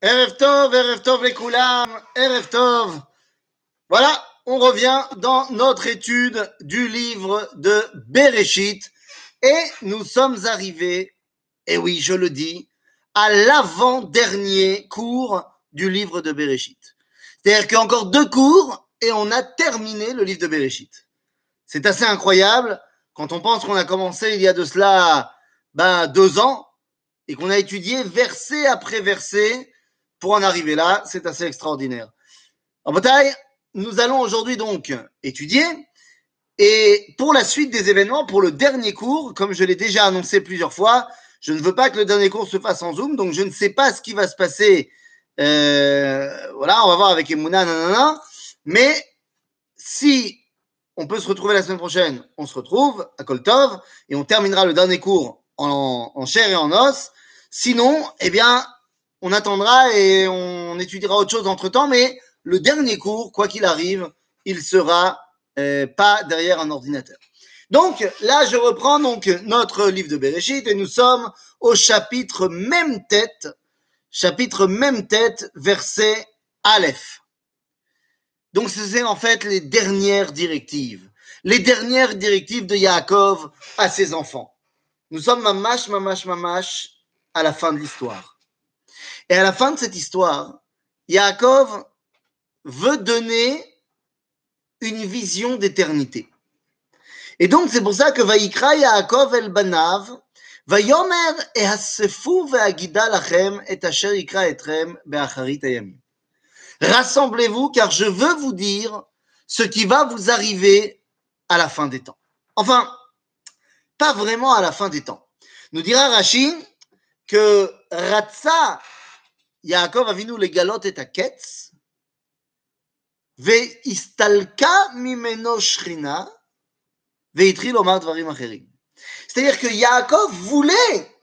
Erev Tov les Koulam, Erev Tov. Voilà, on revient dans notre étude du livre de Bereshit et nous sommes arrivés, et oui, je le dis, à l'avant-dernier cours du livre de Bereshit. C'est-à-dire qu'il y a encore 2 cours et on a terminé le livre de Bereshit. C'est assez incroyable quand on pense qu'on a commencé il y a de cela 2 ans et qu'on a étudié verset après verset. Pour en arriver là, c'est assez extraordinaire. En bataille, nous allons aujourd'hui donc étudier. Et pour la suite des événements, pour le dernier cours, comme je l'ai déjà annoncé plusieurs fois, je ne veux pas que le dernier cours se fasse en Zoom, donc je ne sais pas ce qui va se passer. Voilà, on va voir avec Emouna, nanana. Mais si on peut se retrouver la semaine prochaine, on se retrouve à Kol Tov et on terminera le dernier cours en chair et en os. Sinon, eh bien, on attendra et on étudiera autre chose entre-temps, mais le dernier cours, quoi qu'il arrive, il sera pas derrière un ordinateur. Donc là, je reprends donc notre livre de Bereshit et nous sommes au chapitre Mem Tet, verset Aleph. Donc c'est en fait les dernières directives de Yaakov à ses enfants. Nous sommes mamash à la fin de l'histoire. Et à la fin de cette histoire, Yaakov veut donner une vision d'éternité. Et donc, c'est pour ça que Vayikra Yaakov el Banav, Vayomer ehassefu ve'agida lachem et asher yikra etrem be'acharit hayamim. Rassemblez-vous, car je veux vous dire ce qui va vous arriver à la fin des temps. Enfin, pas vraiment à la fin des temps. Nous dira Rashi que Ratsa Yaakov avinu legalot et haketz veistalka mimeno shrina veitri lomar dvarim acherim. C'est-à-dire que Yaakov voulait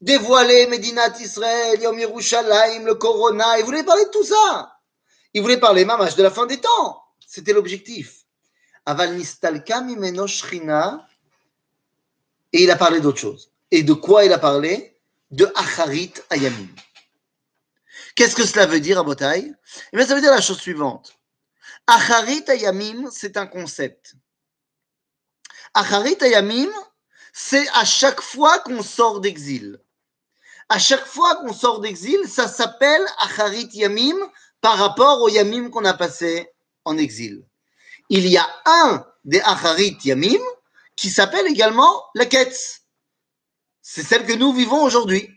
dévoiler Medinat Israël, Yom Yerushalayim, le Corona, il voulait parler de tout ça. Il voulait parler mamash de la fin des temps. C'était l'objectif. Aval nistalka mimeno shrina, et il a parlé d'autre chose. Et de quoi il a parlé? De Acharit Hayamim. Qu'est-ce que cela veut dire à Botaï? Eh bien, ça veut dire la chose suivante. Acharit Hayamim, c'est un concept. Acharit Hayamim, c'est à chaque fois qu'on sort d'exil. À chaque fois qu'on sort d'exil, ça s'appelle Acharit Hayamim par rapport aux Yamim qu'on a passé en exil. Il y a un des Acharit Hayamim qui s'appelle également la Ketz. C'est celle que nous vivons aujourd'hui.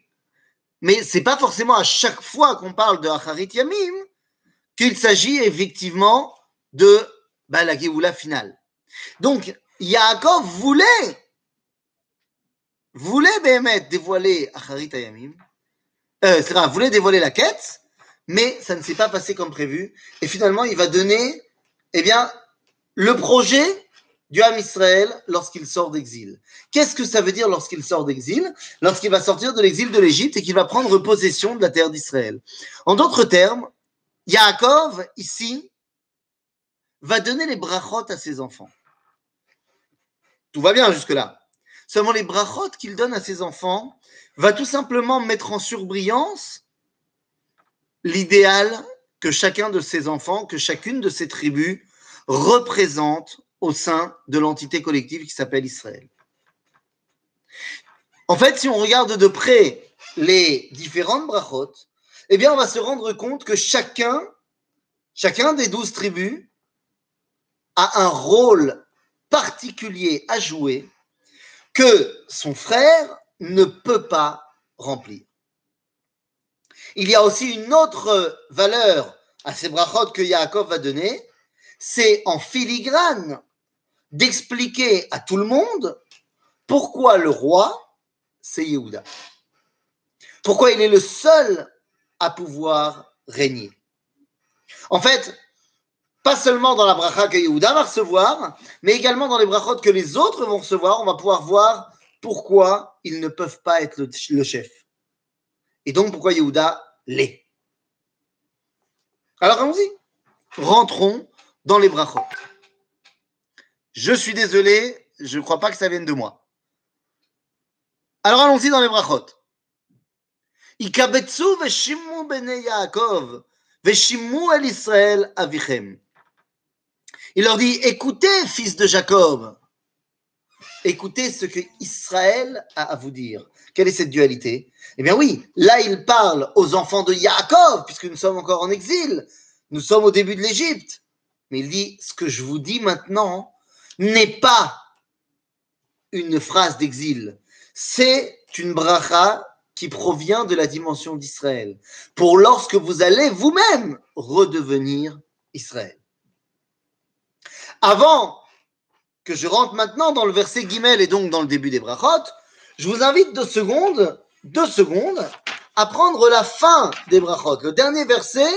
Mais ce n'est pas forcément à chaque fois qu'on parle de Acharit Yamim qu'il s'agit effectivement de la Géoula finale. Donc, Yaakov voulait Béhémet dévoiler Acharit Yamim, voulait dévoiler la quête, mais ça ne s'est pas passé comme prévu. Et finalement, il va donner le projet du Ham Israël lorsqu'il sort d'exil. Qu'est-ce que ça veut dire lorsqu'il sort d'exil? Lorsqu'il va sortir de l'exil de l'Égypte et qu'il va prendre possession de la terre d'Israël. En d'autres termes, Yaakov, ici, va donner les brachot à ses enfants. Tout va bien jusque-là. Seulement les brachot qu'il donne à ses enfants va tout simplement mettre en surbrillance l'idéal que chacun de ses enfants, que chacune de ses tribus représente au sein de l'entité collective qui s'appelle Israël. En fait, si on regarde de près les différentes brachot, eh bien, on va se rendre compte que chacun des 12 tribus a un rôle particulier à jouer que son frère ne peut pas remplir. Il y a aussi une autre valeur à ces brachot que Yaakov va donner, c'est en filigrane d'expliquer à tout le monde pourquoi le roi, c'est Yehuda. Pourquoi il est le seul à pouvoir régner. En fait, pas seulement dans la bracha que Yehuda va recevoir, mais également dans les brachot que les autres vont recevoir, on va pouvoir voir pourquoi ils ne peuvent pas être le chef. Et donc, pourquoi Yehuda l'est. Alors, allons-y. Rentrons dans les brachot. Je suis désolé, je ne crois pas que ça vienne de moi. Alors allons-y dans les brachot. יקבצו ושימו בני Yaakov, ושימו אל Israël avichem. Il leur dit, écoutez, fils de Jacob, écoutez ce que Israël a à vous dire. Quelle est cette dualité? Eh bien oui, là il parle aux enfants de Yaakov, puisque nous sommes encore en exil, nous sommes au début de l'Égypte. Mais il dit, ce que je vous dis maintenant n'est pas une phrase d'exil, c'est une bracha qui provient de la dimension d'Israël, pour lorsque vous allez vous-même redevenir Israël. Avant que je rentre maintenant dans le verset guimel et donc dans le début des brachot, je vous invite deux secondes, à prendre la fin des brachot, le dernier verset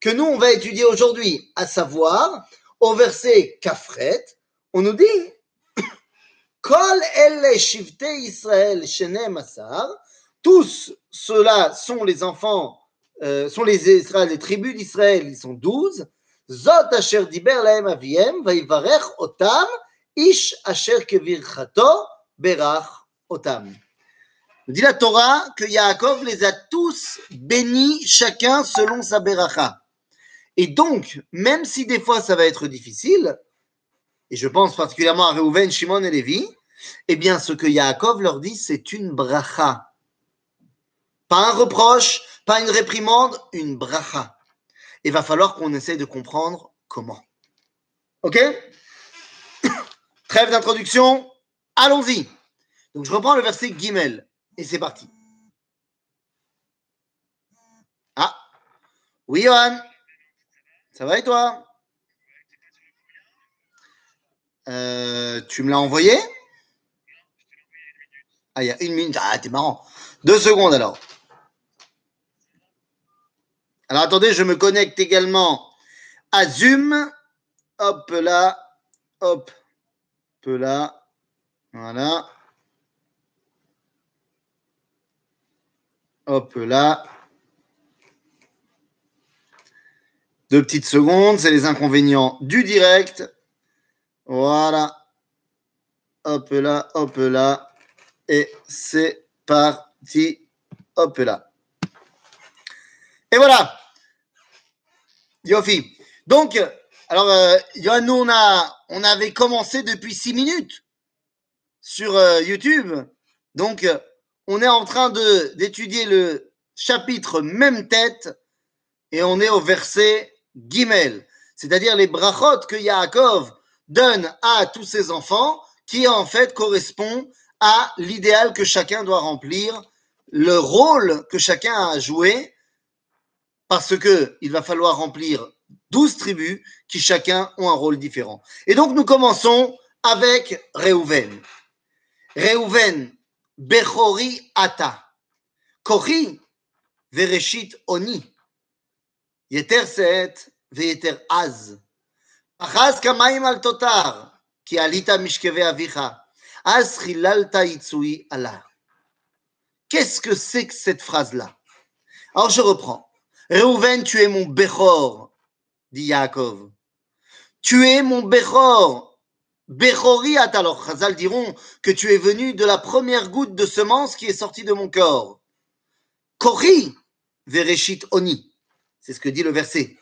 que nous on va étudier aujourd'hui, à savoir au verset Kafret, on nous dit Kol elle shivtei Israël shenem asar, tous ceux-là sont les enfants, sont les tribus d'Israël, ils sont 12. Zot asher diber lahem aviem vaivarech otam ish asher kevirchato berach otam. Dit la Torah que Yaakov les a tous bénis, chacun selon sa beracha. Et donc, même si des fois ça va être difficile, et je pense particulièrement à Réhouven, Shimon et Lévi, eh bien ce que Yaakov leur dit, c'est une bracha. Pas un reproche, pas une réprimande, une bracha. Il va falloir qu'on essaye de comprendre comment. Ok? Trêve d'introduction, allons-y. Donc je reprends le verset Guimel, et c'est parti. Ah, oui Johan, ça va et toi? Tu me l'as envoyé? Ah, il y a 1 minute. Ah, t'es marrant. 2 secondes alors. Alors attendez, je me connecte également à Zoom. Hop là, voilà. Hop là. 2 petites secondes, c'est les inconvénients du direct. Voilà. Hop là, et c'est parti. Hop là. Et voilà. Yofi. Donc, alors, Yohan, nous, on avait commencé depuis 6 minutes sur YouTube. Donc, on est en train d'étudier le chapitre Même Tête et on est au verset Guimel, c'est-à-dire les brachot que Yaakov donne à tous ses enfants qui, en fait, correspond à l'idéal que chacun doit remplir, le rôle que chacun a à jouer, parce qu'il va falloir remplir 12 tribus qui chacun ont un rôle différent. Et donc nous commençons avec Réhouven. Réhouven, Bechori Ata, Kochi Vereshit Oni, Yeter Seet Veyeter Az, Achaz Kamaim Al Totar, Ki Alita Mishkeve Avicha, Az Chilalta Itsui Allah. Qu'est-ce que c'est que cette phrase-là? Alors je reprends. Réhouven, tu es mon Bechor, dit Yaakov. Tu es mon Bechor. Bechori Ata. Alors, Chazal diront que tu es venu de la première goutte de semence qui est sortie de mon corps. Kochi Vereshit Oni. C'est ce que dit le verset.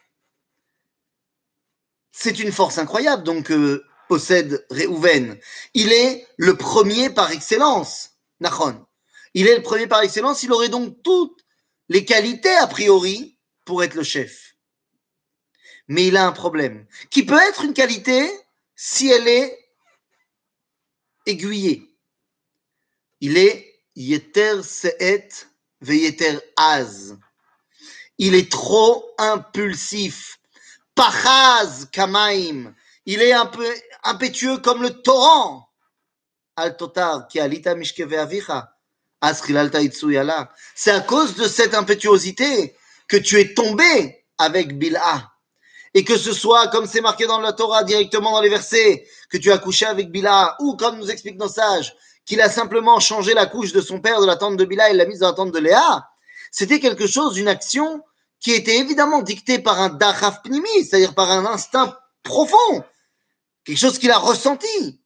C'est une force incroyable, donc, que possède Réhouven. Il est le premier par excellence, Nachon. Il est le premier par excellence, il aurait donc toutes les qualités a priori pour être le chef. Mais il a un problème, qui peut être une qualité si elle est aiguillée. Il est Yeter Seet Ve Yeter Az. Il est trop impulsif. Pachaz Kamaim. Il est un peu impétueux comme le torrent. Al Totar Ki Alita Mishkeve Avicha Az Chilalta Itsui Allah. C'est à cause de cette impétuosité que tu es tombé avec Bilha, et que ce soit, comme c'est marqué dans la Torah directement dans les versets, que tu as couché avec Bilha, ou comme nous expliquent nos sages, qu'il a simplement changé la couche de son père, de la tante de Bilha, et l'a mise dans la tante de Léa, c'était quelque chose, une action qui était évidemment dictée par un dachaf pnimi, c'est-à-dire par un instinct profond, quelque chose qu'il a ressenti.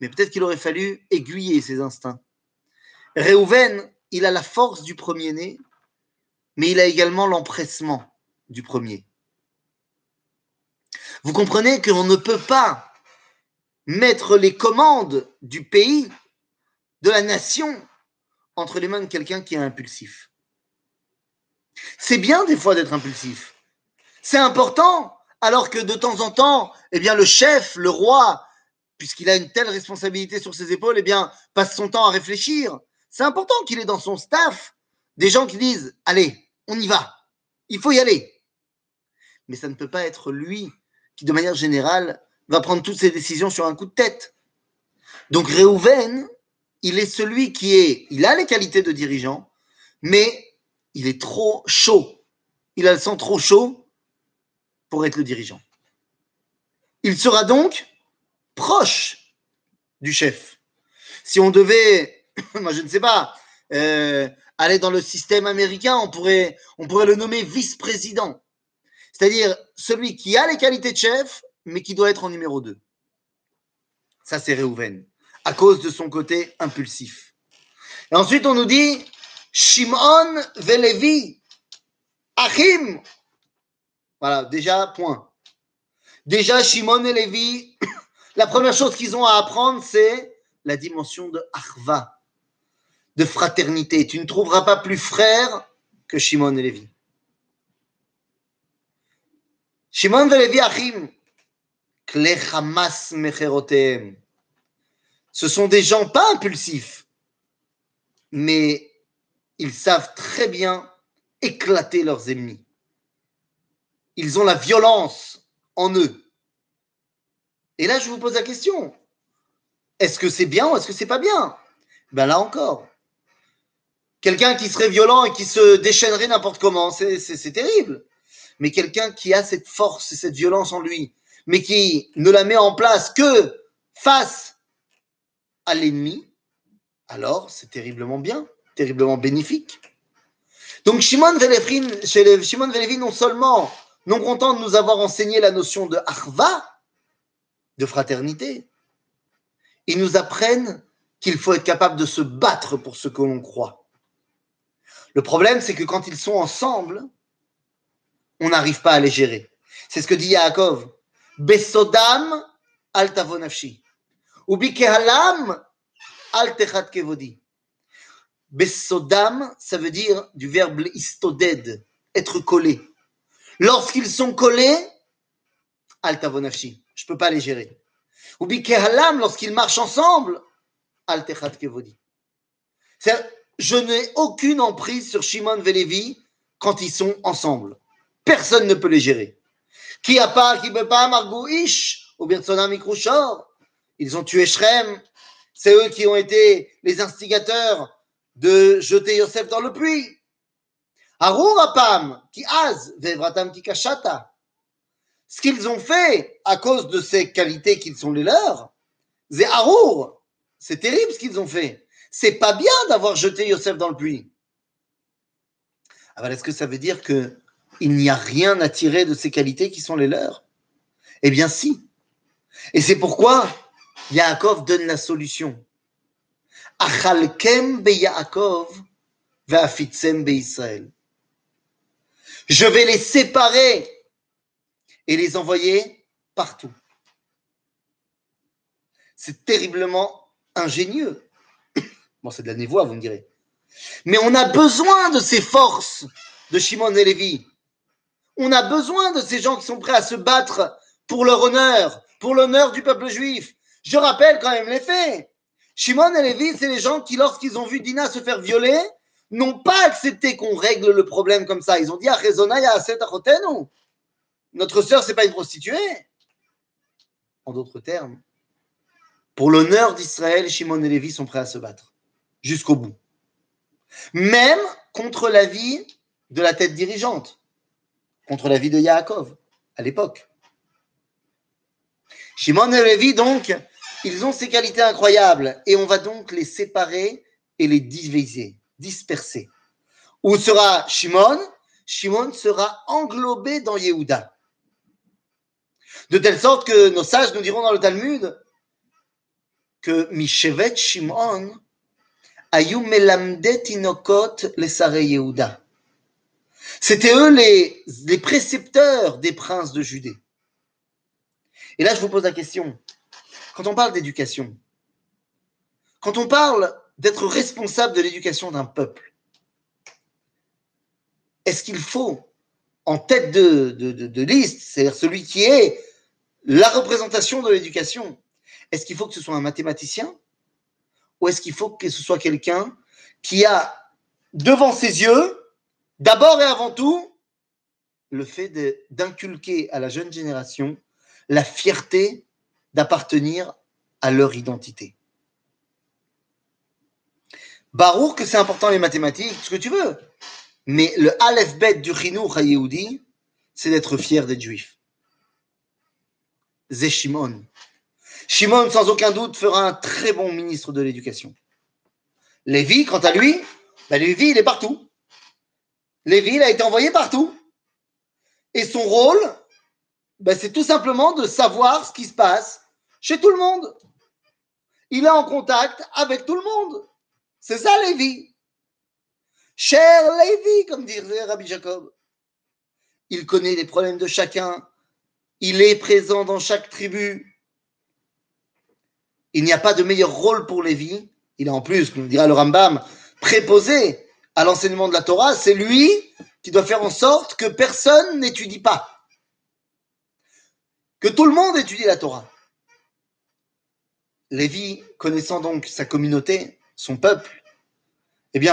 Mais peut-être qu'il aurait fallu aiguiller ses instincts. Réhouven il a la force du premier-né, mais il a également l'empressement du premier. Vous comprenez qu'on ne peut pas mettre les commandes du pays, de la nation, entre les mains de quelqu'un qui est impulsif. C'est bien des fois d'être impulsif. C'est important, alors que de temps en temps, eh bien, le chef, le roi, puisqu'il a une telle responsabilité sur ses épaules, eh bien, passe son temps à réfléchir. C'est important qu'il ait dans son staff des gens qui disent « Allez, on y va, il faut y aller ». Mais ça ne peut pas être lui qui, de manière générale, va prendre toutes ses décisions sur un coup de tête. Donc Réhouven, il est celui qui est… Il a les qualités de dirigeant, mais il est trop chaud. Il a le sang trop chaud pour être le dirigeant. Il sera donc proche du chef. Si on devait, moi je ne sais pas, aller dans le système américain, on pourrait le nommer vice-président. C'est-à-dire celui qui a les qualités de chef, mais qui doit être en numéro 2. Ça, c'est Réhouven, à cause de son côté impulsif. Et ensuite, on nous dit « Shimon velevi achim ». Voilà, déjà, point. Déjà, Shimon et Lévi, la première chose qu'ils ont à apprendre, c'est la dimension de Achva, de fraternité. Tu ne trouveras pas plus frère que Shimon et Lévi. Shimon et Lévi achim. Kle Hamas mecherotem. Ce sont des gens pas impulsifs, mais ils savent très bien éclater leurs ennemis. Ils ont la violence en eux. Et là, je vous pose la question. Est-ce que c'est bien ou est-ce que c'est pas bien? Ben là encore. Quelqu'un qui serait violent et qui se déchaînerait n'importe comment, c'est terrible. Mais quelqu'un qui a cette force et cette violence en lui, mais qui ne la met en place que face à l'ennemi, alors c'est terriblement bien, terriblement bénéfique. Donc Shimon Vélévi, non seulement, non content de nous avoir enseigné la notion de Achva, de fraternité, ils nous apprennent qu'il faut être capable de se battre pour ce que l'on croit. Le problème, c'est que quand ils sont ensemble, on n'arrive pas à les gérer. C'est ce que dit Yaakov. Besodam al tavonafshi. Ubi kehalam al techat kevodi. Besodam, ça veut dire du verbe istoded, être collé. Lorsqu'ils sont collés, al tavonafshi, je ne peux pas les gérer. Ubi kehalam, lorsqu'ils marchent ensemble, al techat kevodi. C'est-à-dire, je n'ai aucune emprise sur Shimon Vélévi quand ils sont ensemble. Personne ne peut les gérer. Qui a pas, qui ne peut pas, Margot Ish, au Birzonam Ikrouchor. Ils ont tué Shrem. C'est eux qui ont été les instigateurs de jeter Yosef dans le puits. Harur Apam, qui az, Vevratam qui kachata. Ce qu'ils ont fait à cause de ces qualités qui sont les leurs, c'est Harur. C'est terrible ce qu'ils ont fait. C'est pas bien d'avoir jeté Yosef dans le puits. Alors est-ce que ça veut dire que il n'y a rien à tirer de ces qualités qui sont les leurs? Eh bien si. Et c'est pourquoi Yaakov donne la solution. Achalkem beYaakov veAfitzem beYisraël. Je vais les séparer et les envoyer partout. C'est terriblement ingénieux. Bon, c'est de la névoie, vous me direz. Mais on a besoin de ces forces de Shimon et Lévi. On a besoin de ces gens qui sont prêts à se battre pour leur honneur, pour l'honneur du peuple juif. Je rappelle quand même les faits. Shimon et Lévi, c'est les gens qui, lorsqu'ils ont vu Dina se faire violer, n'ont pas accepté qu'on règle le problème comme ça. Ils ont dit « Rezona ya'aseh achotenu ». Notre sœur, c'est pas une prostituée. En d'autres termes, pour l'honneur d'Israël, Shimon et Lévi sont prêts à se battre jusqu'au bout. Même contre l'avis de la tête dirigeante, contre l'avis de Yaakov, à l'époque. Shimon et Lévi, donc, ils ont ces qualités incroyables, et on va donc les séparer et les diviser, disperser. Où sera Shimon? Shimon sera englobé dans Yehuda. De telle sorte que nos sages nous diront dans le Talmud que « Mishevet Shimon C'était eux les précepteurs des princes de Judée. Et là, je vous pose la question. Quand on parle d'éducation, quand on parle d'être responsable de l'éducation d'un peuple, est-ce qu'il faut, en tête de liste, c'est-à-dire celui qui est la représentation de l'éducation, est-ce qu'il faut que ce soit un mathématicien ou est-ce qu'il faut que ce soit quelqu'un qui a devant ses yeux, d'abord et avant tout, le fait d'inculquer à la jeune génération la fierté d'appartenir à leur identité. Barour que c'est important les mathématiques, ce que tu veux. Mais le Aleph Bet du Chinour Hayehoudi, c'est d'être fier d'être juif. C'est Shimon. Shimon, sans aucun doute, fera un très bon ministre de l'éducation. Lévi, quant à lui, Lévi, il est partout. Lévi, il a été envoyé partout. Et son rôle, c'est tout simplement de savoir ce qui se passe chez tout le monde. Il est en contact avec tout le monde. C'est ça, Lévi. Cher Lévi, comme disait Rabbi Jacob. Il connaît les problèmes de chacun. Il est présent dans chaque tribu. Il n'y a pas de meilleur rôle pour Lévi. Il est en plus, comme dira le Rambam, préposé à l'enseignement de la Torah. C'est lui qui doit faire en sorte que personne n'étudie pas. Que tout le monde étudie la Torah. Lévi, connaissant donc sa communauté, son peuple,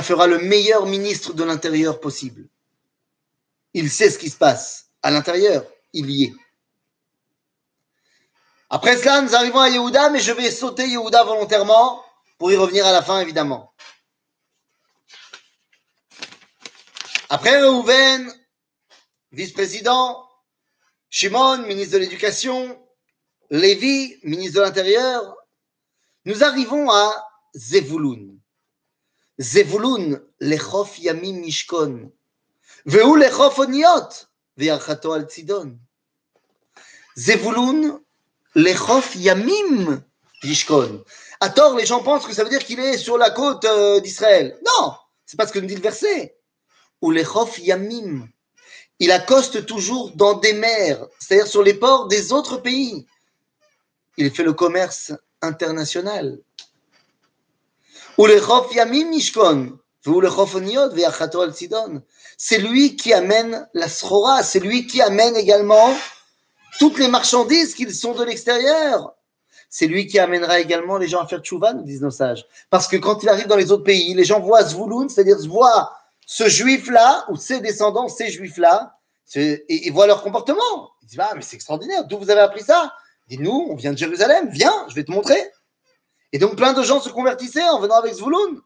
fera le meilleur ministre de l'intérieur possible. Il sait ce qui se passe. À l'intérieur, il y est. Après cela, nous arrivons à Yehuda, mais je vais sauter Yehuda volontairement pour y revenir à la fin, évidemment. Après Reuven, vice-président, Shimon, ministre de l'Éducation, Lévi, ministre de l'Intérieur, nous arrivons à Zevulun. Zevulun, lechof yamim mishkon, vehu lechof oniot, ve'archato al tzidon. Zevulun, lechof yamim mishkon. À tort, les gens pensent que ça veut dire qu'il est sur la côte d'Israël. Non, c'est pas ce que nous dit le verset. Ou lechof yamim. Il accoste toujours dans des mers, c'est-à-dire sur les ports des autres pays. Il fait le commerce international. C'est lui qui amène la srora, c'est lui qui amène également toutes les marchandises qui sont de l'extérieur. C'est lui qui amènera également les gens à faire tchouva, nous disent nos sages. Parce que quand il arrive dans les autres pays, les gens voient Zvouloun, c'est-à-dire se voient ce juif-là, ou ses descendants, ces juifs-là, ils voient leur comportement. Ils disent, mais c'est extraordinaire, d'où vous avez appris ça? Dis-nous, on vient de Jérusalem, viens, je vais te montrer. Et donc plein de gens se convertissaient en venant avec Zvouloun.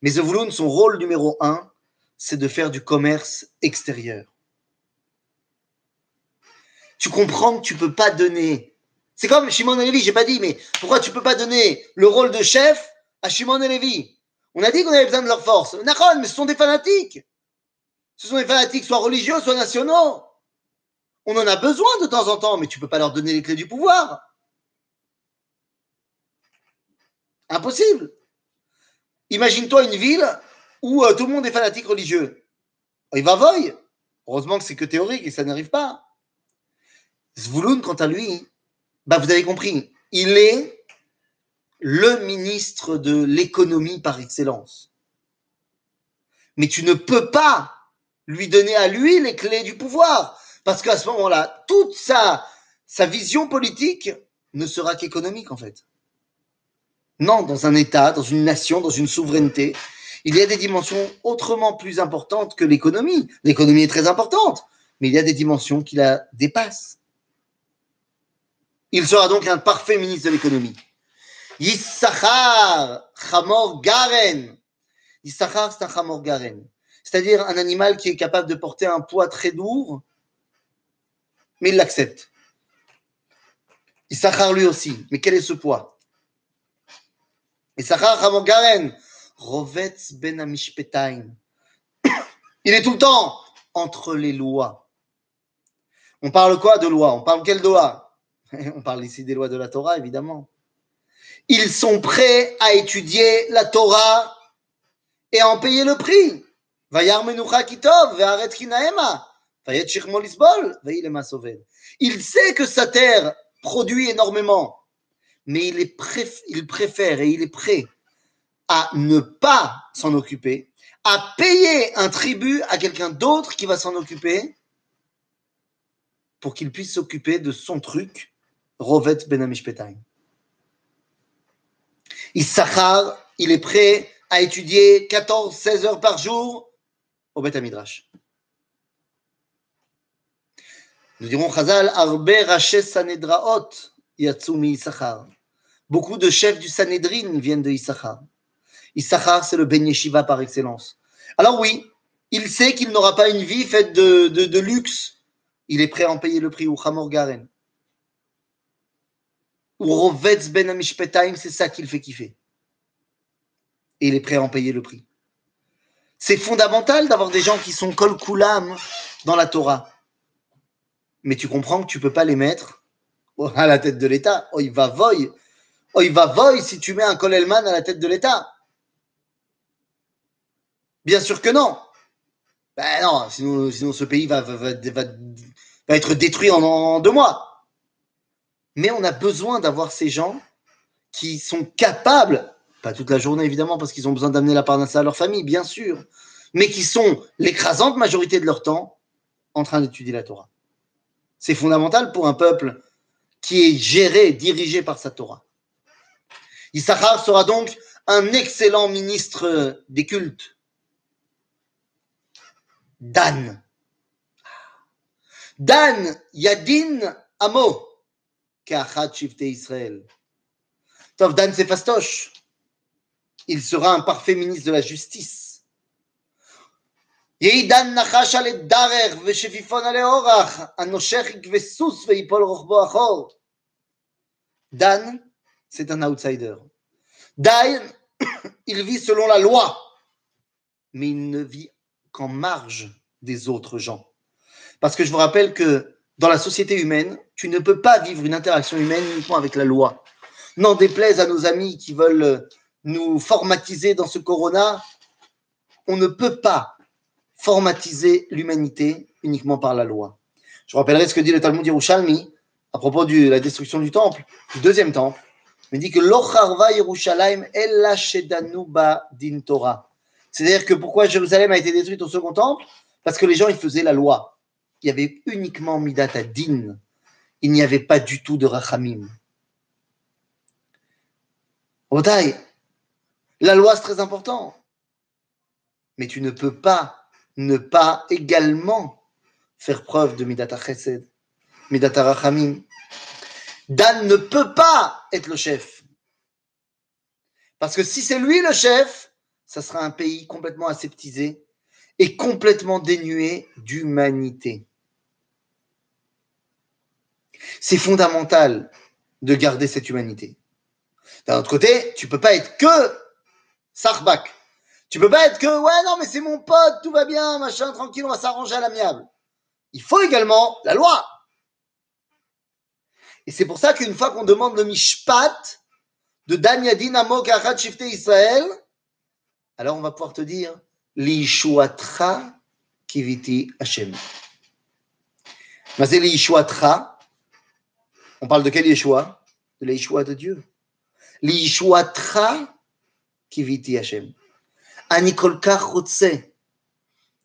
Mais Zvouloun, son rôle numéro 1, c'est de faire du commerce extérieur. Tu comprends que tu ne peux pas donner. C'est comme Shimon et Lévi, je n'ai pas dit, mais pourquoi tu ne peux pas donner le rôle de chef à Shimon et Lévi? On a dit qu'on avait besoin de leur force. Nahon, mais ce sont des fanatiques. Ce sont des fanatiques, soit religieux, soit nationaux. On en a besoin de temps en temps, mais tu ne peux pas leur donner les clés du pouvoir. Impossible. Imagine-toi une ville où tout le monde est fanatique religieux. Il va voyer. Heureusement que c'est que théorique et ça n'arrive pas. Zvouloun, quant à lui, vous avez compris, il est le ministre de l'économie par excellence. Mais tu ne peux pas lui donner à lui les clés du pouvoir, parce qu'à ce moment-là, toute sa vision politique ne sera qu'économique, en fait. Non, dans un État, dans une nation, dans une souveraineté, il y a des dimensions autrement plus importantes que l'économie. L'économie est très importante, mais il y a des dimensions qui la dépassent. Il sera donc un parfait ministre de l'économie. Yissachar, Chamor Garen. Yissachar, c'est un Chamor Garen. C'est-à-dire un animal qui est capable de porter un poids très lourd, mais il l'accepte. Yissachar lui aussi. Mais quel est ce poids? Yissachar, Chamor Garen. Rovetz ben amishpetain. Il est tout le temps entre les lois. On parle quoi de loi? On parle quelle loi? On parle ici des lois de la Torah, évidemment. Ils sont prêts à étudier la Torah et à en payer le prix. Il sait que sa terre produit énormément, mais il préfère et il est prêt à ne pas s'en occuper, à payer un tribut à quelqu'un d'autre qui va s'en occuper pour qu'il puisse s'occuper de son truc, Rovet ben Amishpetaim. Issachar, il est prêt à étudier 14-16 heures par jour au Beth Hamidrash. Nous dirons Chazal, Arbe Rache Sanedraot Yatsumi Issachar. Beaucoup de chefs du Sanhedrin viennent de Issachar. Issachar, c'est le Ben Yeshiva par excellence. Alors oui, il sait qu'il n'aura pas une vie faite de luxe. Il est prêt à en payer le prix, ou Hamor Garen. Ou Rovetz ben Amishpetaim, c'est ça qu'il fait kiffer. Et il est prêt à en payer le prix. C'est fondamental d'avoir des gens qui sont kol kulam dans la Torah. Mais tu comprends que tu ne peux pas les mettre à la tête de l'État. Oy va voy. Oy va voy si tu mets un kol elman à la tête de l'État. Bien sûr que non. Ben non, sinon ce pays va être détruit en 2 mois. Mais on a besoin d'avoir ces gens qui sont capables, pas toute la journée évidemment, parce qu'ils ont besoin d'amener la parnassa à leur famille, bien sûr, mais qui sont l'écrasante majorité de leur temps en train d'étudier la Torah. C'est fondamental pour un peuple qui est géré, dirigé par sa Torah. Issachar sera donc un excellent ministre des cultes. Dan, Yadin, Amo. Tov Dan, c'est fastoche. Il sera un parfait ministre de la justice. Dan, c'est un outsider. Dan, il vit selon la loi, mais il ne vit qu'en marge des autres gens. Parce que je vous rappelle que dans la société humaine, tu ne peux pas vivre une interaction humaine uniquement avec la loi. N'en déplaise à nos amis qui veulent nous formatiser dans ce corona, on ne peut pas formatiser l'humanité uniquement par la loi. Je rappellerai ce que dit le Talmud Yerushalmi à propos de la destruction du temple, du 2e temple. Il dit que Lo Charva Yerushalayim ella shedanu ba din Torah. C'est-à-dire que pourquoi Jérusalem a été détruite au 2e temple? Parce que les gens, ils faisaient la loi. Il y avait uniquement Midat Adin. Il n'y avait pas du tout de Rachamim. Otaï, la loi, c'est très important. Mais tu ne peux pas ne pas également faire preuve de Midat HaChesed, Midat HaRachamim. Dan ne peut pas être le chef. Parce que si c'est lui le chef, ça sera un pays complètement aseptisé et complètement dénué d'humanité. C'est fondamental de garder cette humanité. D'un autre côté, tu ne peux pas être que Sarbak. Tu ne peux pas être que, ouais, non, mais c'est mon pote, tout va bien, machin, tranquille, on va s'arranger à l'amiable. Il faut également la loi. Et c'est pour ça qu'une fois qu'on demande le Mishpat de Dan Yadin Amo Kachat Shifte Israël, alors on va pouvoir te dire L'Ishuatra Kiviti Hashem. Mais c'est l'Ishuatra. On parle de quel Yeshua? De l'Ishua de Dieu. L'Ishuatra Kiviti Hashem. Anikolka Chotse.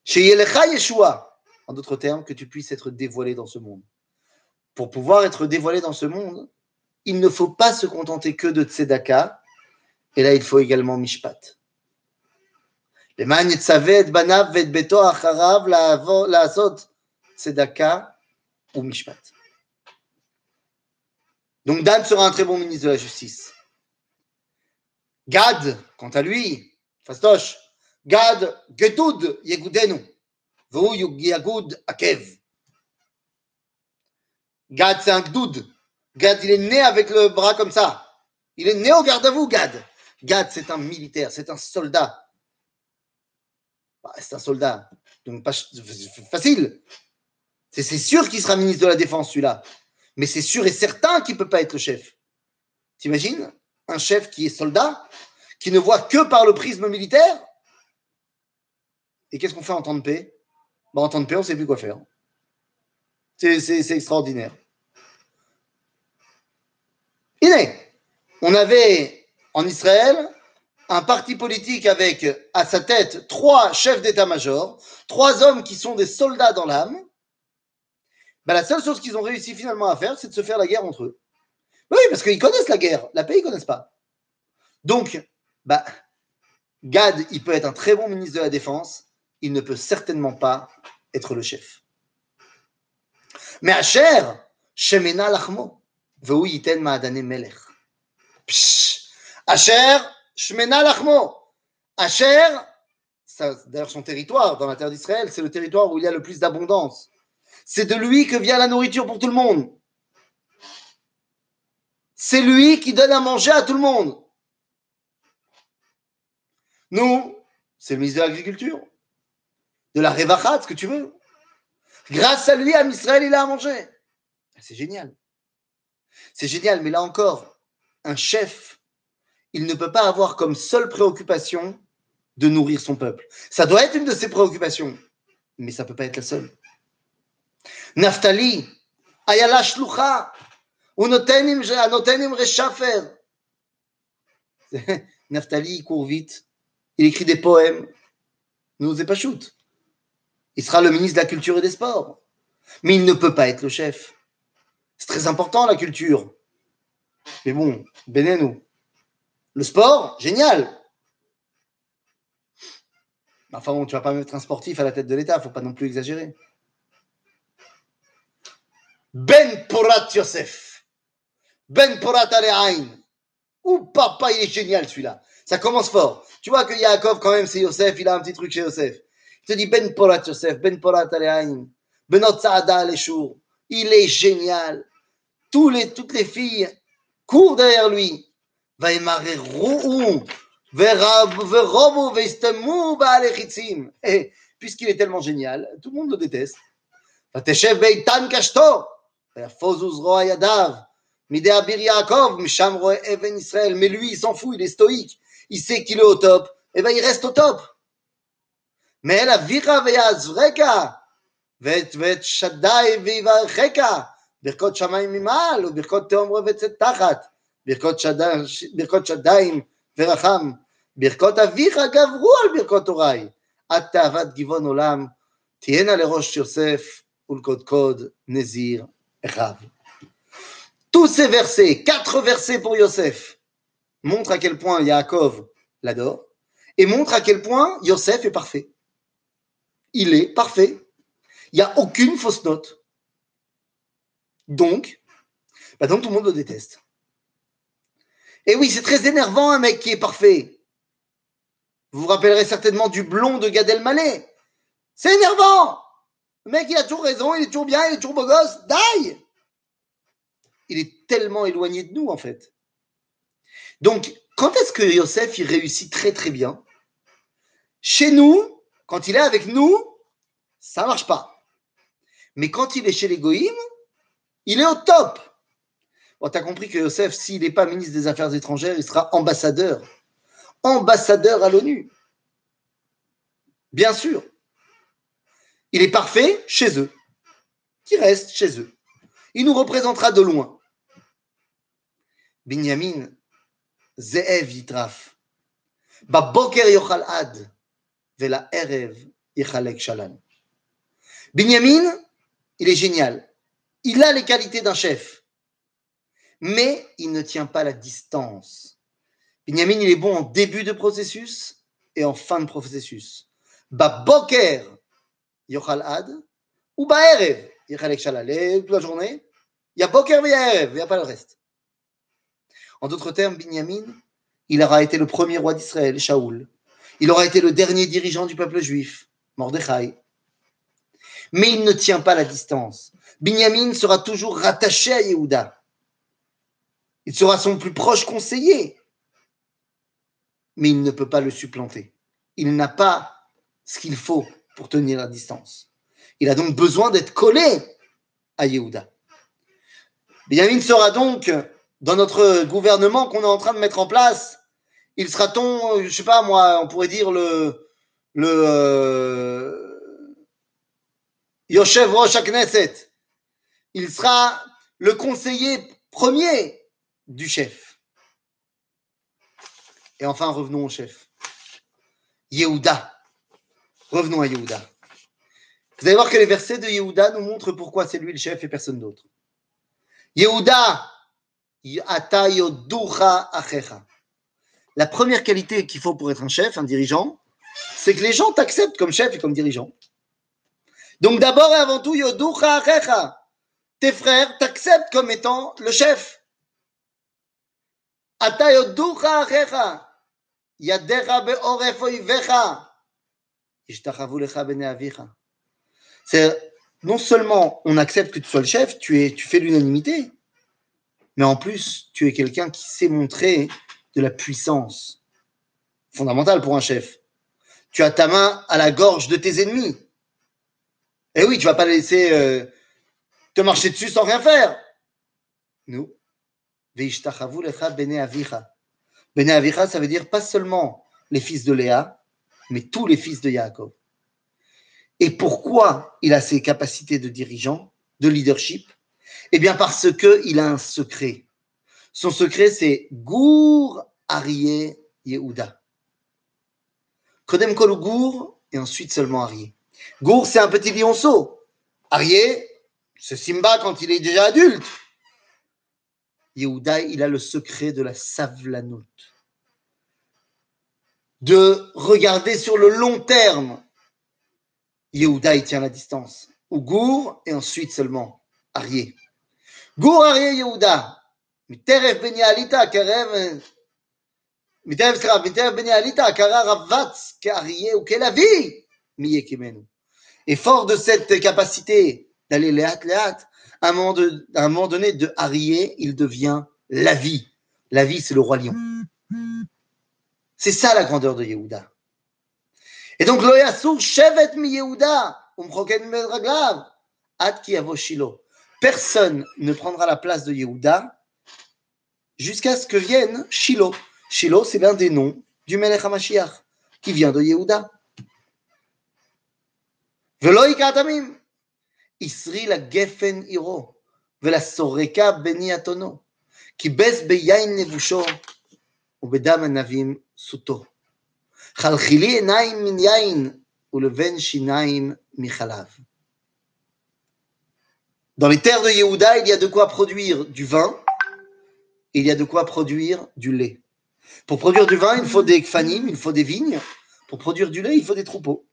Sheyelecha Yeshua. En d'autres termes, que tu puisses être dévoilé dans ce monde. Pour pouvoir être dévoilé dans ce monde, il ne faut pas se contenter que de Tzedaka. Et là, il faut également Mishpat. L'Eman Yitzaveh et Banav et Beto Acharav Laazot Tzedaka ou Mishpat. Donc Dan sera un très bon ministre de la justice. Gad, quant à lui, fastoche, Gad, Gedud Yegudenu, Vou Yagud Akev. Gad, c'est un Gdoud. Gad, il est né avec le bras comme ça. Il est né au garde à vous, Gad. Gad, c'est un militaire, c'est un soldat. C'est un soldat, donc pas facile. C'est sûr qu'il sera ministre de la Défense, celui-là. Mais c'est sûr et certain qu'il ne peut pas être le chef. T'imagines? un chef qui est soldat, qui ne voit que par le prisme militaire. Et qu'est-ce qu'on fait en temps de paix? Ben, en temps de paix, on ne sait plus quoi faire. C'est extraordinaire. On avait en Israël un parti politique avec à sa tête 3 chefs d'état-major, 3 hommes qui sont des soldats dans l'âme. Ben, la seule chose qu'ils ont réussi finalement à faire, c'est de se faire la guerre entre eux. Ben oui, parce qu'ils connaissent la guerre. La paix, ils ne connaissent pas. Donc, ben, Gad, il peut être un très bon ministre de la Défense. Il ne peut certainement pas être le chef. Mais Asher, Shemena Lachmo, Veu Yiten Ma'adane Melech. Asher, Shemena Lachmo. Asher, d'ailleurs son territoire dans la terre d'Israël, c'est le territoire où il y a le plus d'abondance. C'est de lui que vient la nourriture pour tout le monde. C'est lui qui donne à manger à tout le monde. Nous, c'est le ministre de l'Agriculture, de la Révachat, ce que tu veux. Grâce à lui, à Israël, il a à manger. C'est génial. C'est génial, mais là encore, un chef, il ne peut pas avoir comme seule préoccupation de nourrir son peuple. Ça doit être une de ses préoccupations, mais ça ne peut pas être la seule. Naphtali, Ayala Shlucha, Unotenim Reshafer. Naphtali, il court vite, il écrit des poèmes. N'osez pas shoot. Il sera le ministre de la Culture et des Sports. Mais il ne peut pas être le chef. C'est très important, la culture. Mais bon, bénez-nous. Le sport, génial. Enfin bon, tu ne vas pas mettre un sportif à la tête de l'État, il ne faut pas non plus exagérer. Ben Porat Yosef. Ben Porat Alehaïn. Ouh, papa, il est génial celui-là. Ça commence fort. Tu vois que Yaakov, quand même, c'est Yosef, il a un petit truc chez Yosef. Il te dit Ben Porat Yosef, Ben Porat Alehaïn, Benot Saada Aleshour. Il est génial. Toutes les filles courent derrière lui. Et puisqu'il est tellement génial, tout le monde le déteste. Mais lui, il s'en fout, il est stoïque. Il sait qu'il est au top. Et bien, il reste au top. Mais la vira veyazvreka. Tous ces versets, 4 versets pour Yosef, montrent à quel point Yaakov l'adore et montrent à quel point Yosef est parfait. Il est parfait. Il n'y a aucune fausse note. Donc tout le monde le déteste. Et oui, c'est très énervant un mec qui est parfait. Vous vous rappellerez certainement du blond de Gad Elmaleh. C'est énervant. Le mec, il a toujours raison, il est toujours bien, il est toujours beau gosse. Die. Il est tellement éloigné de nous, en fait. Donc, quand est-ce que Yosef, il réussit très très bien? Chez nous, quand il est avec nous, ça ne marche pas. Mais quand il est chez les Goïm, il est au top. Bon, tu as compris que Yosef, s'il n'est pas ministre des Affaires étrangères, il sera ambassadeur. Ambassadeur à l'ONU. Bien sûr. Il est parfait chez eux. Qui reste chez eux. Il nous représentera de loin. Binyamin, Zeev Yitraf. Baboker Yochal Ad. Vela Erev Yichalek Shalan. Binyamin, il est génial. Il a les qualités d'un chef, mais il ne tient pas la distance. Binyamin, il est bon en début de processus et en fin de processus. Baboker Yochal Ad ou Baerev Yichalek Shalal. Toute la journée, il y a Boker et Erev, il n'y a pas le reste. En d'autres termes, Binyamin, il aura été le premier roi d'Israël, Shaoul. Il aura été le dernier dirigeant du peuple juif, Mordechai. Mais il ne tient pas la distance. Binyamin sera toujours rattaché à Yehuda. Il sera son plus proche conseiller. Mais il ne peut pas le supplanter. Il n'a pas ce qu'il faut pour tenir la distance. Il a donc besoin d'être collé à Yehuda. Binyamin sera donc dans notre gouvernement qu'on est en train de mettre en place, il sera-t-on, je ne sais pas moi, on pourrait dire le Yoshev Rosh HaKnesset, il sera le conseiller premier du chef. Et enfin, revenons au chef. Yehuda. Revenons à Yehuda. Vous allez voir que les versets de Yehuda nous montrent pourquoi c'est lui le chef et personne d'autre. Yehuda, ata yoducha achecha. La première qualité qu'il faut pour être un chef, un dirigeant, c'est que les gens t'acceptent comme chef et comme dirigeant. Donc d'abord et avant tout, yoducha achecha. Tes frères t'acceptent comme étant le chef. Ata yoducha achecha. Yadecha be'oref oivecha. Ishtachavu lecha bene avicha. C'est non seulement on accepte que tu sois le chef, tu fais l'unanimité, mais en plus, tu es quelqu'un qui sait montrer de la puissance fondamentale pour un chef. Tu as ta main à la gorge de tes ennemis. Et oui, tu ne vas pas les laisser te marcher dessus sans rien faire. Nous, Veishtachavu lecha bene avicha. Bene avicha, ça veut dire pas seulement les fils de Léa, mais tous les fils de Yaakov. Et pourquoi il a ces capacités de dirigeant, de leadership? Eh bien parce qu'il a un secret. Son secret, c'est Gour Arié Yehuda. Kodem Kol Gour et ensuite seulement Arié. Gour, c'est un petit lionceau. Arié, c'est Simba quand il est déjà adulte. Yehuda, il a le secret de la savlanout. De regarder sur le long terme. Yehuda, il tient la distance. Ou Gour, et ensuite seulement Arié. Gour, Arié, Yehuda. Miteref ben Yalita, Karev. Miteref ben Yalita, Kara Ravatz, Karié, ou Kelavi. Miye Kemenu. Et fort de cette capacité d'aller léat, à un moment donné, de Arié, il devient la vie. La vie, c'est le roi lion. C'est ça la grandeur de Yehuda. Et donc, Lo Yassur Shevet mi Yehuda, Umchoken ben Raglav, Ad ki yavo Shilo. Personne ne prendra la place de Yehuda jusqu'à ce que vienne Shilo. Shilo, c'est l'un des noms du Melech HaMashiach, qui vient de Yehuda. Velo ikatamim, Isri la gefen iro, Vela soreka beni atono, Ki bez beyain nevusho, Ou bedam anavim suto. Chalchili enaim min yain ou leven shinaim michalav. Dans les terres de Yehuda, il y a de quoi produire du vin, et il y a de quoi produire du lait. Pour produire du vin, il faut des kfanim, il faut des vignes. Pour produire du lait, il faut des troupeaux.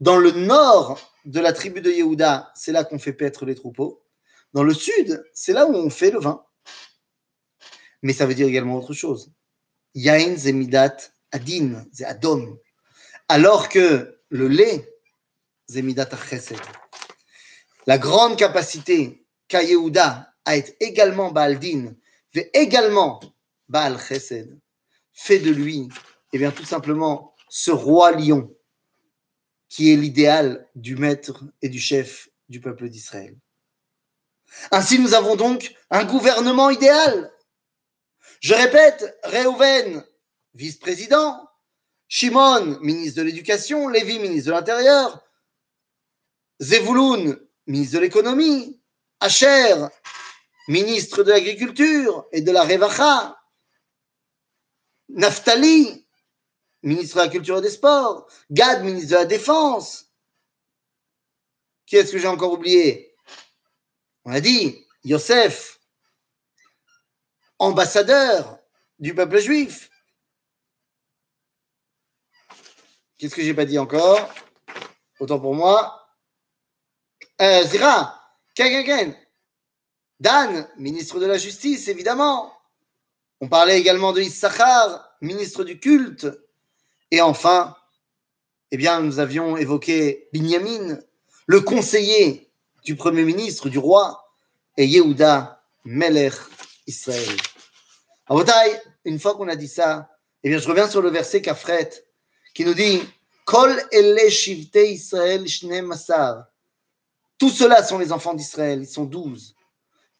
Dans le nord de la tribu de Yehuda, c'est là qu'on fait paître les troupeaux. Dans le sud, c'est là où on fait le vin. Mais ça veut dire également autre chose. Yain zemidat Adin, c'est Adom. Alors que le lait, c'est Midat HaChesed. La grande capacité qu'a Yehuda à être également Baal Din, mais également Baal Chesed, fait de lui, eh bien, tout simplement, ce roi lion qui est l'idéal du maître et du chef du peuple d'Israël. Ainsi, nous avons donc un gouvernement idéal. Je répète, Réhouven, vice-président, Shimon, ministre de l'Éducation, Lévi, ministre de l'Intérieur, Zevouloun, ministre de l'Économie, Asher, ministre de l'Agriculture et de la Revacha, Naphtali, ministre de la Culture et des Sports, Gad, ministre de la Défense. Qui est-ce que j'ai encore oublié? On a dit Yosef, ambassadeur du peuple juif. Qu'est-ce que j'ai pas dit encore? Autant pour moi. Zira, Kagagen, Dan, ministre de la Justice, évidemment. On parlait également de Issachar, ministre du Culte. Et enfin, eh bien, nous avions évoqué Binyamin, le conseiller du Premier ministre, du roi, et Yehuda, Melech Israël. À Botaï, une fois qu'on a dit ça, eh bien, je reviens sur le verset qu'Afret, qui nous dit Kol ele shivte Israël shne masar. Tout cela sont les enfants d'Israël, ils sont 12.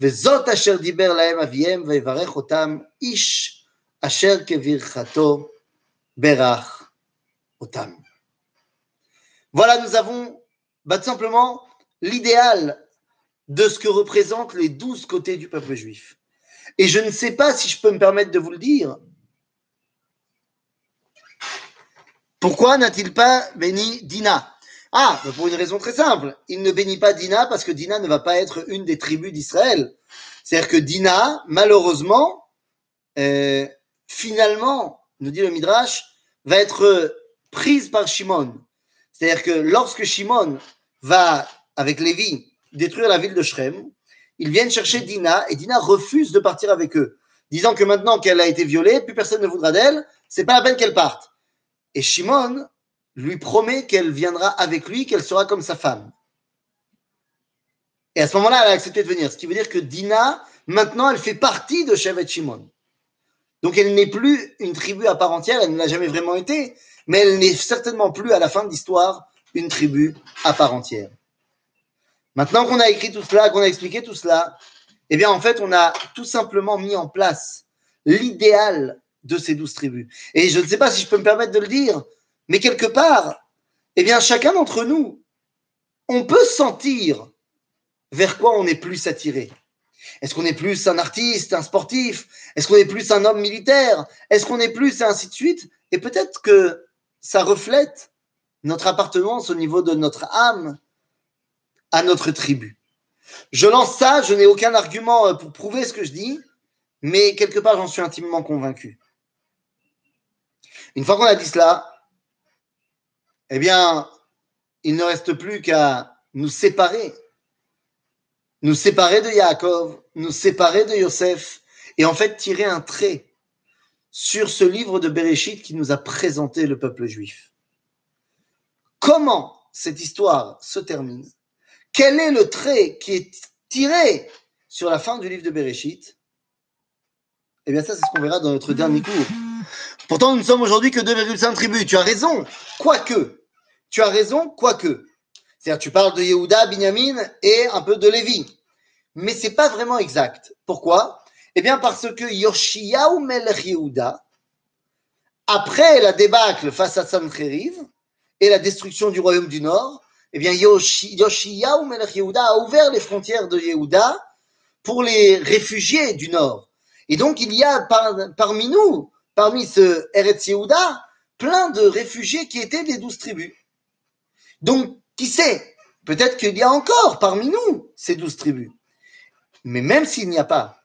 וזאת אשר דיבר להם אביהם ויברך אותם איש אשר כברכתו ברך אותם. Voilà, nous avons tout simplement l'idéal de ce que représentent les 12 côtés du peuple juif. Et je ne sais pas si je peux me permettre de vous le dire. Pourquoi n'a-t-il pas béni Dina ? Ah, pour une raison très simple. Il ne bénit pas Dina parce que Dina ne va pas être une des tribus d'Israël. C'est-à-dire que Dina, malheureusement, finalement, nous dit le Midrash, va être prise par Shimon. C'est-à-dire que lorsque Shimon va, avec Lévi, détruire la ville de Shrem, ils viennent chercher Dina et Dina refuse de partir avec eux, disant que maintenant qu'elle a été violée, plus personne ne voudra d'elle, c'est pas la peine qu'elle parte. Et Shimon lui promet qu'elle viendra avec lui, qu'elle sera comme sa femme. Et à ce moment-là, elle a accepté de venir. Ce qui veut dire que Dina, maintenant, elle fait partie de Shevet Shimon. Donc elle n'est plus une tribu à part entière, elle ne l'a jamais vraiment été, mais elle n'est certainement plus, à la fin de l'histoire, une tribu à part entière. Maintenant qu'on a écrit tout cela, qu'on a expliqué tout cela, eh bien en fait, on a tout simplement mis en place l'idéal de ces 12 tribus. Et je ne sais pas si je peux me permettre de le dire, mais quelque part, eh bien, chacun d'entre nous, on peut sentir vers quoi on est plus attiré. Est-ce qu'on est plus un artiste, un sportif ? Est-ce qu'on est plus un homme militaire ? Est-ce qu'on est plus, et ainsi de suite ? Et peut-être que ça reflète notre appartenance au niveau de notre âme à notre tribu. Je lance ça, je n'ai aucun argument pour prouver ce que je dis, mais quelque part, j'en suis intimement convaincu. Une fois qu'on a dit cela, eh bien, il ne reste plus qu'à nous séparer de Yaakov, nous séparer de Yosef, et en fait tirer un trait sur ce livre de Béréchit qui nous a présenté le peuple juif. Comment cette histoire se termine ? Quel est le trait qui est tiré sur la fin du livre de Béréchit ? Eh bien ça, c'est ce qu'on verra dans notre dernier cours. Pourtant, nous ne sommes aujourd'hui que 2,5 tribus. Tu as raison, quoique. Tu as raison, quoique. C'est-à-dire, tu parles de Yehuda, Binyamin et un peu de Lévi. Mais ce n'est pas vraiment exact. Pourquoi ? Eh bien, parce que Yoshiyahu Melech Yehuda, après la débacle face à Sancheriv et la destruction du royaume du Nord, eh bien, Yoshiyahu Melech Yehuda a ouvert les frontières de Yehuda pour les réfugiés du Nord. Et donc, il y a parmi nous, parmi ce Eretz Yehuda, plein de réfugiés qui étaient des 12 tribus. Donc, qui sait ? Peut-être qu'il y a encore parmi nous ces 12 tribus. Mais même s'il n'y a pas,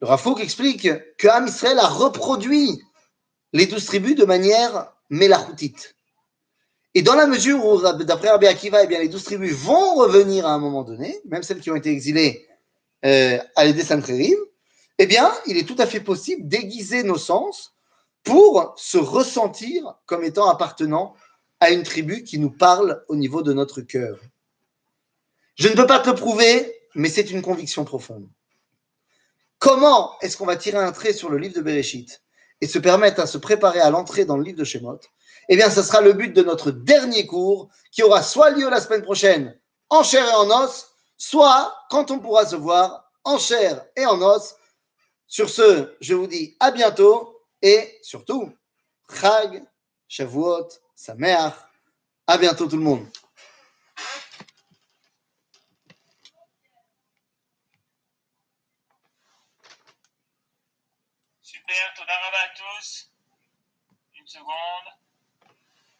le Rav Kook explique que Am Yisraël a reproduit les 12 tribus de manière mélachoutite. Et dans la mesure où, d'après Rabbi Akiva, eh bien, les 12 tribus vont revenir à un moment donné, même celles qui ont été exilées à l'Édé Sancheriv, eh bien, il est tout à fait possible d'aiguiser nos sens pour se ressentir comme étant appartenant à une tribu qui nous parle au niveau de notre cœur. Je ne peux pas te le prouver, mais c'est une conviction profonde. Comment est-ce qu'on va tirer un trait sur le livre de Béréchit et se permettre à se préparer à l'entrée dans le livre de Shemot ? Eh bien, ce sera le but de notre dernier cours qui aura soit lieu la semaine prochaine en chair et en os, soit quand on pourra se voir en chair et en os. Sur ce, je vous dis à bientôt et surtout, Chag, Shavuot, Sameach. À bientôt tout le monde. Super, toda rabba à tous. Une seconde.